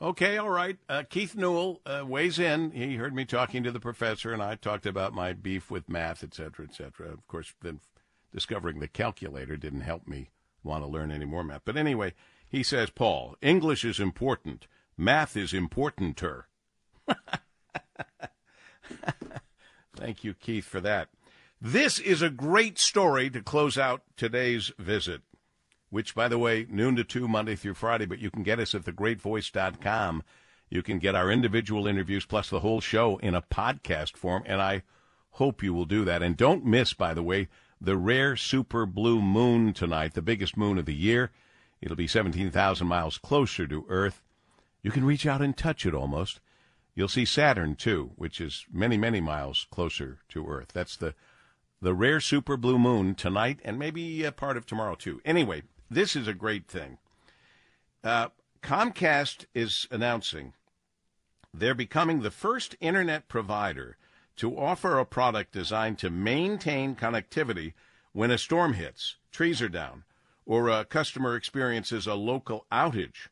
Okay, all right. Keith Newell weighs in. He heard me talking to the professor, and I talked about my beef with math, et cetera, et cetera. Of course, then discovering the calculator didn't help me want to learn any more math. But anyway, he says, Paul, English is important. Math is importanter. Thank you, Keith, for that. This is a great story to close out today's visit, which, by the way, noon to 2, Monday through Friday, but you can get us at thegreatvoice.com. You can get our individual interviews plus the whole show in a podcast form, and I hope you will do that. And don't miss, by the way, the rare super blue moon tonight, the biggest moon of the year. It'll be 17,000 miles closer to Earth. You can reach out and touch it almost. You'll see Saturn, too, which is many, many miles closer to Earth. That's the rare super blue moon tonight and maybe a part of tomorrow, too. Anyway, this is a great thing. Comcast is announcing they're becoming the first internet provider to offer a product designed to maintain connectivity when a storm hits, trees are down, or a customer experiences a local outage.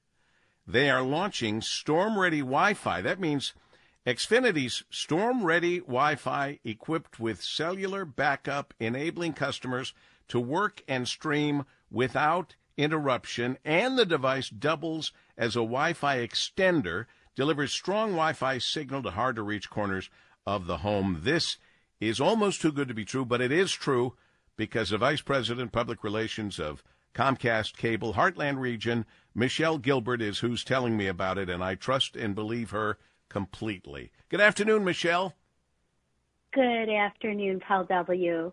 They are launching storm-ready Wi-Fi. That means Xfinity's storm-ready Wi-Fi equipped with cellular backup, enabling customers to work and stream without interruption, and the device doubles as a Wi-Fi extender, delivers strong Wi-Fi signal to hard-to-reach corners of the home. This is almost too good to be true, but it is true because the Vice President, Public Relations of Comcast Cable, Heartland Region, Michelle Gilbert is who's telling me about it, and I trust and believe her completely. Good afternoon, Michelle. Good afternoon, Paul W.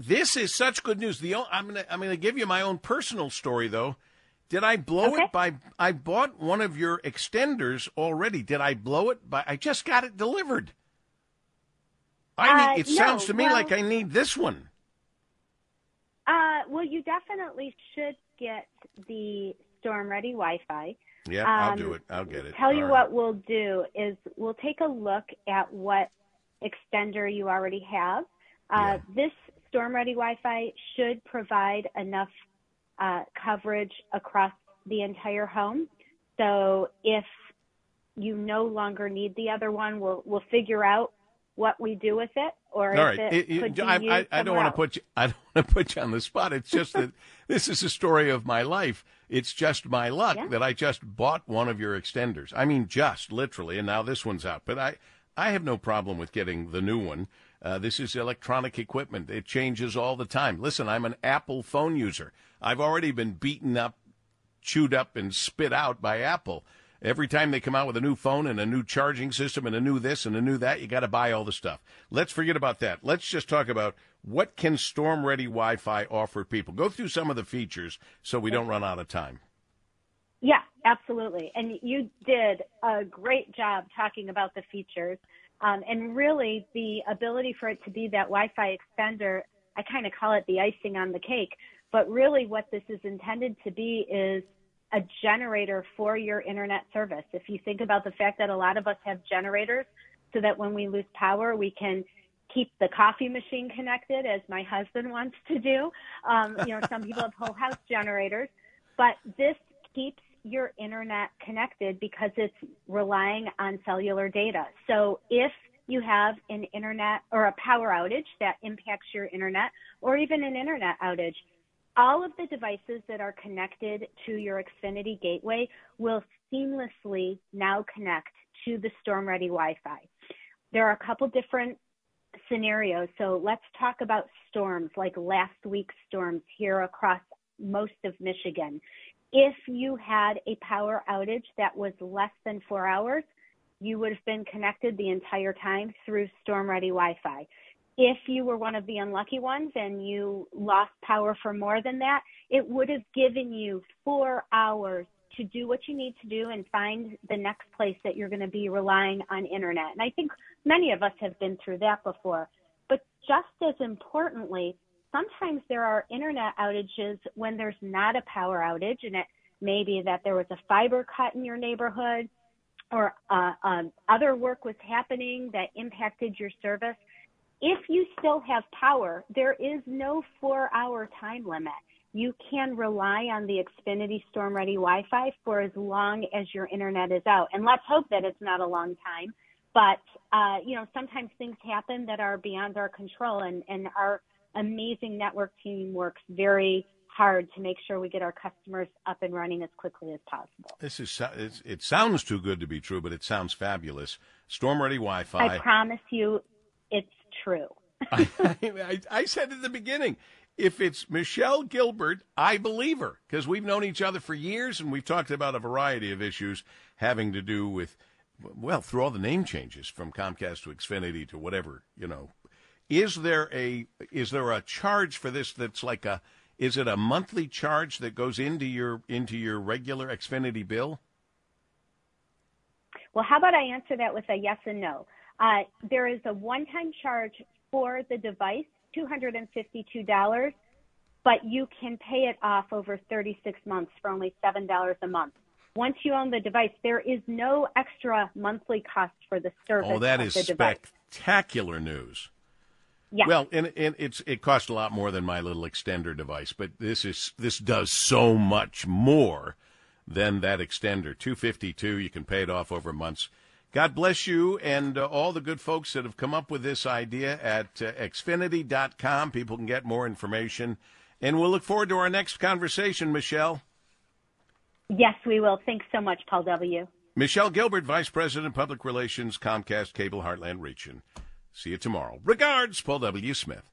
This is such good news. I'm gonna give you my own personal story though. Did I blow it by? I bought one of your extenders already. Did I blow it by? I just got it delivered. Sounds to me like I need this one. Well, you definitely should get the Storm Ready Wi-Fi. Yeah, I'll do it. I'll get it. Tell you what we'll do is we'll take a look at what extender you already have. This storm-ready Wi-Fi should provide enough coverage across the entire home. So if you no longer need the other one, we'll figure out what we do with it. Or all if right. it could be I don't want to put you. I don't want to put you on the spot. It's just that this is a story of my life. It's just my luck that I just bought one of your extenders. I mean, just literally, and now this one's out. But I have no problem with getting the new one. This is electronic equipment. It changes all the time. Listen, I'm an Apple phone user. I've already been beaten up, chewed up, and spit out by Apple. Every time they come out with a new phone and a new charging system and a new this and a new that, you got to buy all the stuff. Let's forget about that. Let's just talk about what can storm-ready Wi-Fi offer people. Go through some of the features so we don't run out of time. Yeah, absolutely. And you did a great job talking about the features. And really, the ability for it to be that Wi-Fi extender, I kind of call it the icing on the cake. But really what this is intended to be is a generator for your internet service. If you think about the fact that a lot of us have generators so that when we lose power, we can keep the coffee machine connected, as my husband wants to do. Some people have whole house generators, but this keeps your internet connected because it's relying on cellular data. So if you have an internet or a power outage that impacts your internet, or even an internet outage, all of the devices that are connected to your Xfinity gateway will seamlessly now connect to the Storm Ready Wi-Fi. There are a couple different scenarios. So let's talk about storms, like last week's storms here across most of Michigan. If you had a power outage that was less than 4 hours, you would have been connected the entire time through Storm Ready Wi-Fi. If you were one of the unlucky ones and you lost power for more than that, it would have given you 4 hours to do what you need to do and find the next place that you're going to be relying on internet. And I think many of us have been through that before. But just as importantly, sometimes there are internet outages when there's not a power outage, and it may be that there was a fiber cut in your neighborhood or other work was happening that impacted your service. If you still have power, there is no 4-hour time limit. you can rely on the Xfinity Storm Ready Wi-Fi for as long as your internet is out. And let's hope that it's not a long time. But, you know, sometimes things happen that are beyond our control, and our amazing network team works very hard to make sure we get our customers up and running as quickly as possible. This is it sounds too good to be true, but it sounds fabulous. Storm Ready Wi-Fi. I promise you it's true. I said at the beginning, if it's Michelle Gilbert, I believe her, because we've known each other for years and we've talked about a variety of issues having to do with, well, through all the name changes from Comcast to Xfinity to whatever, you know. Is there a charge for this that's like a, is it a monthly charge that goes into your regular Xfinity bill? Well, how about I answer that with a yes and no? There is a one-time charge for the device, $252, but you can pay it off over 36 months for only $7 a month. Once you own the device, there is no extra monthly cost for the service. Oh, that is spectacular news. Yeah. Well, and it costs a lot more than my little extender device, but this does so much more than that extender. $252, you can pay it off over months. God bless you and all the good folks that have come up with this idea at Xfinity.com. People can get more information, and we'll look forward to our next conversation, Michelle. Yes, we will. Thanks so much, Paul W. Michelle Gilbert, Vice President, Public Relations, Comcast Cable, Heartland Region. See you tomorrow. Regards, Paul W. Smith.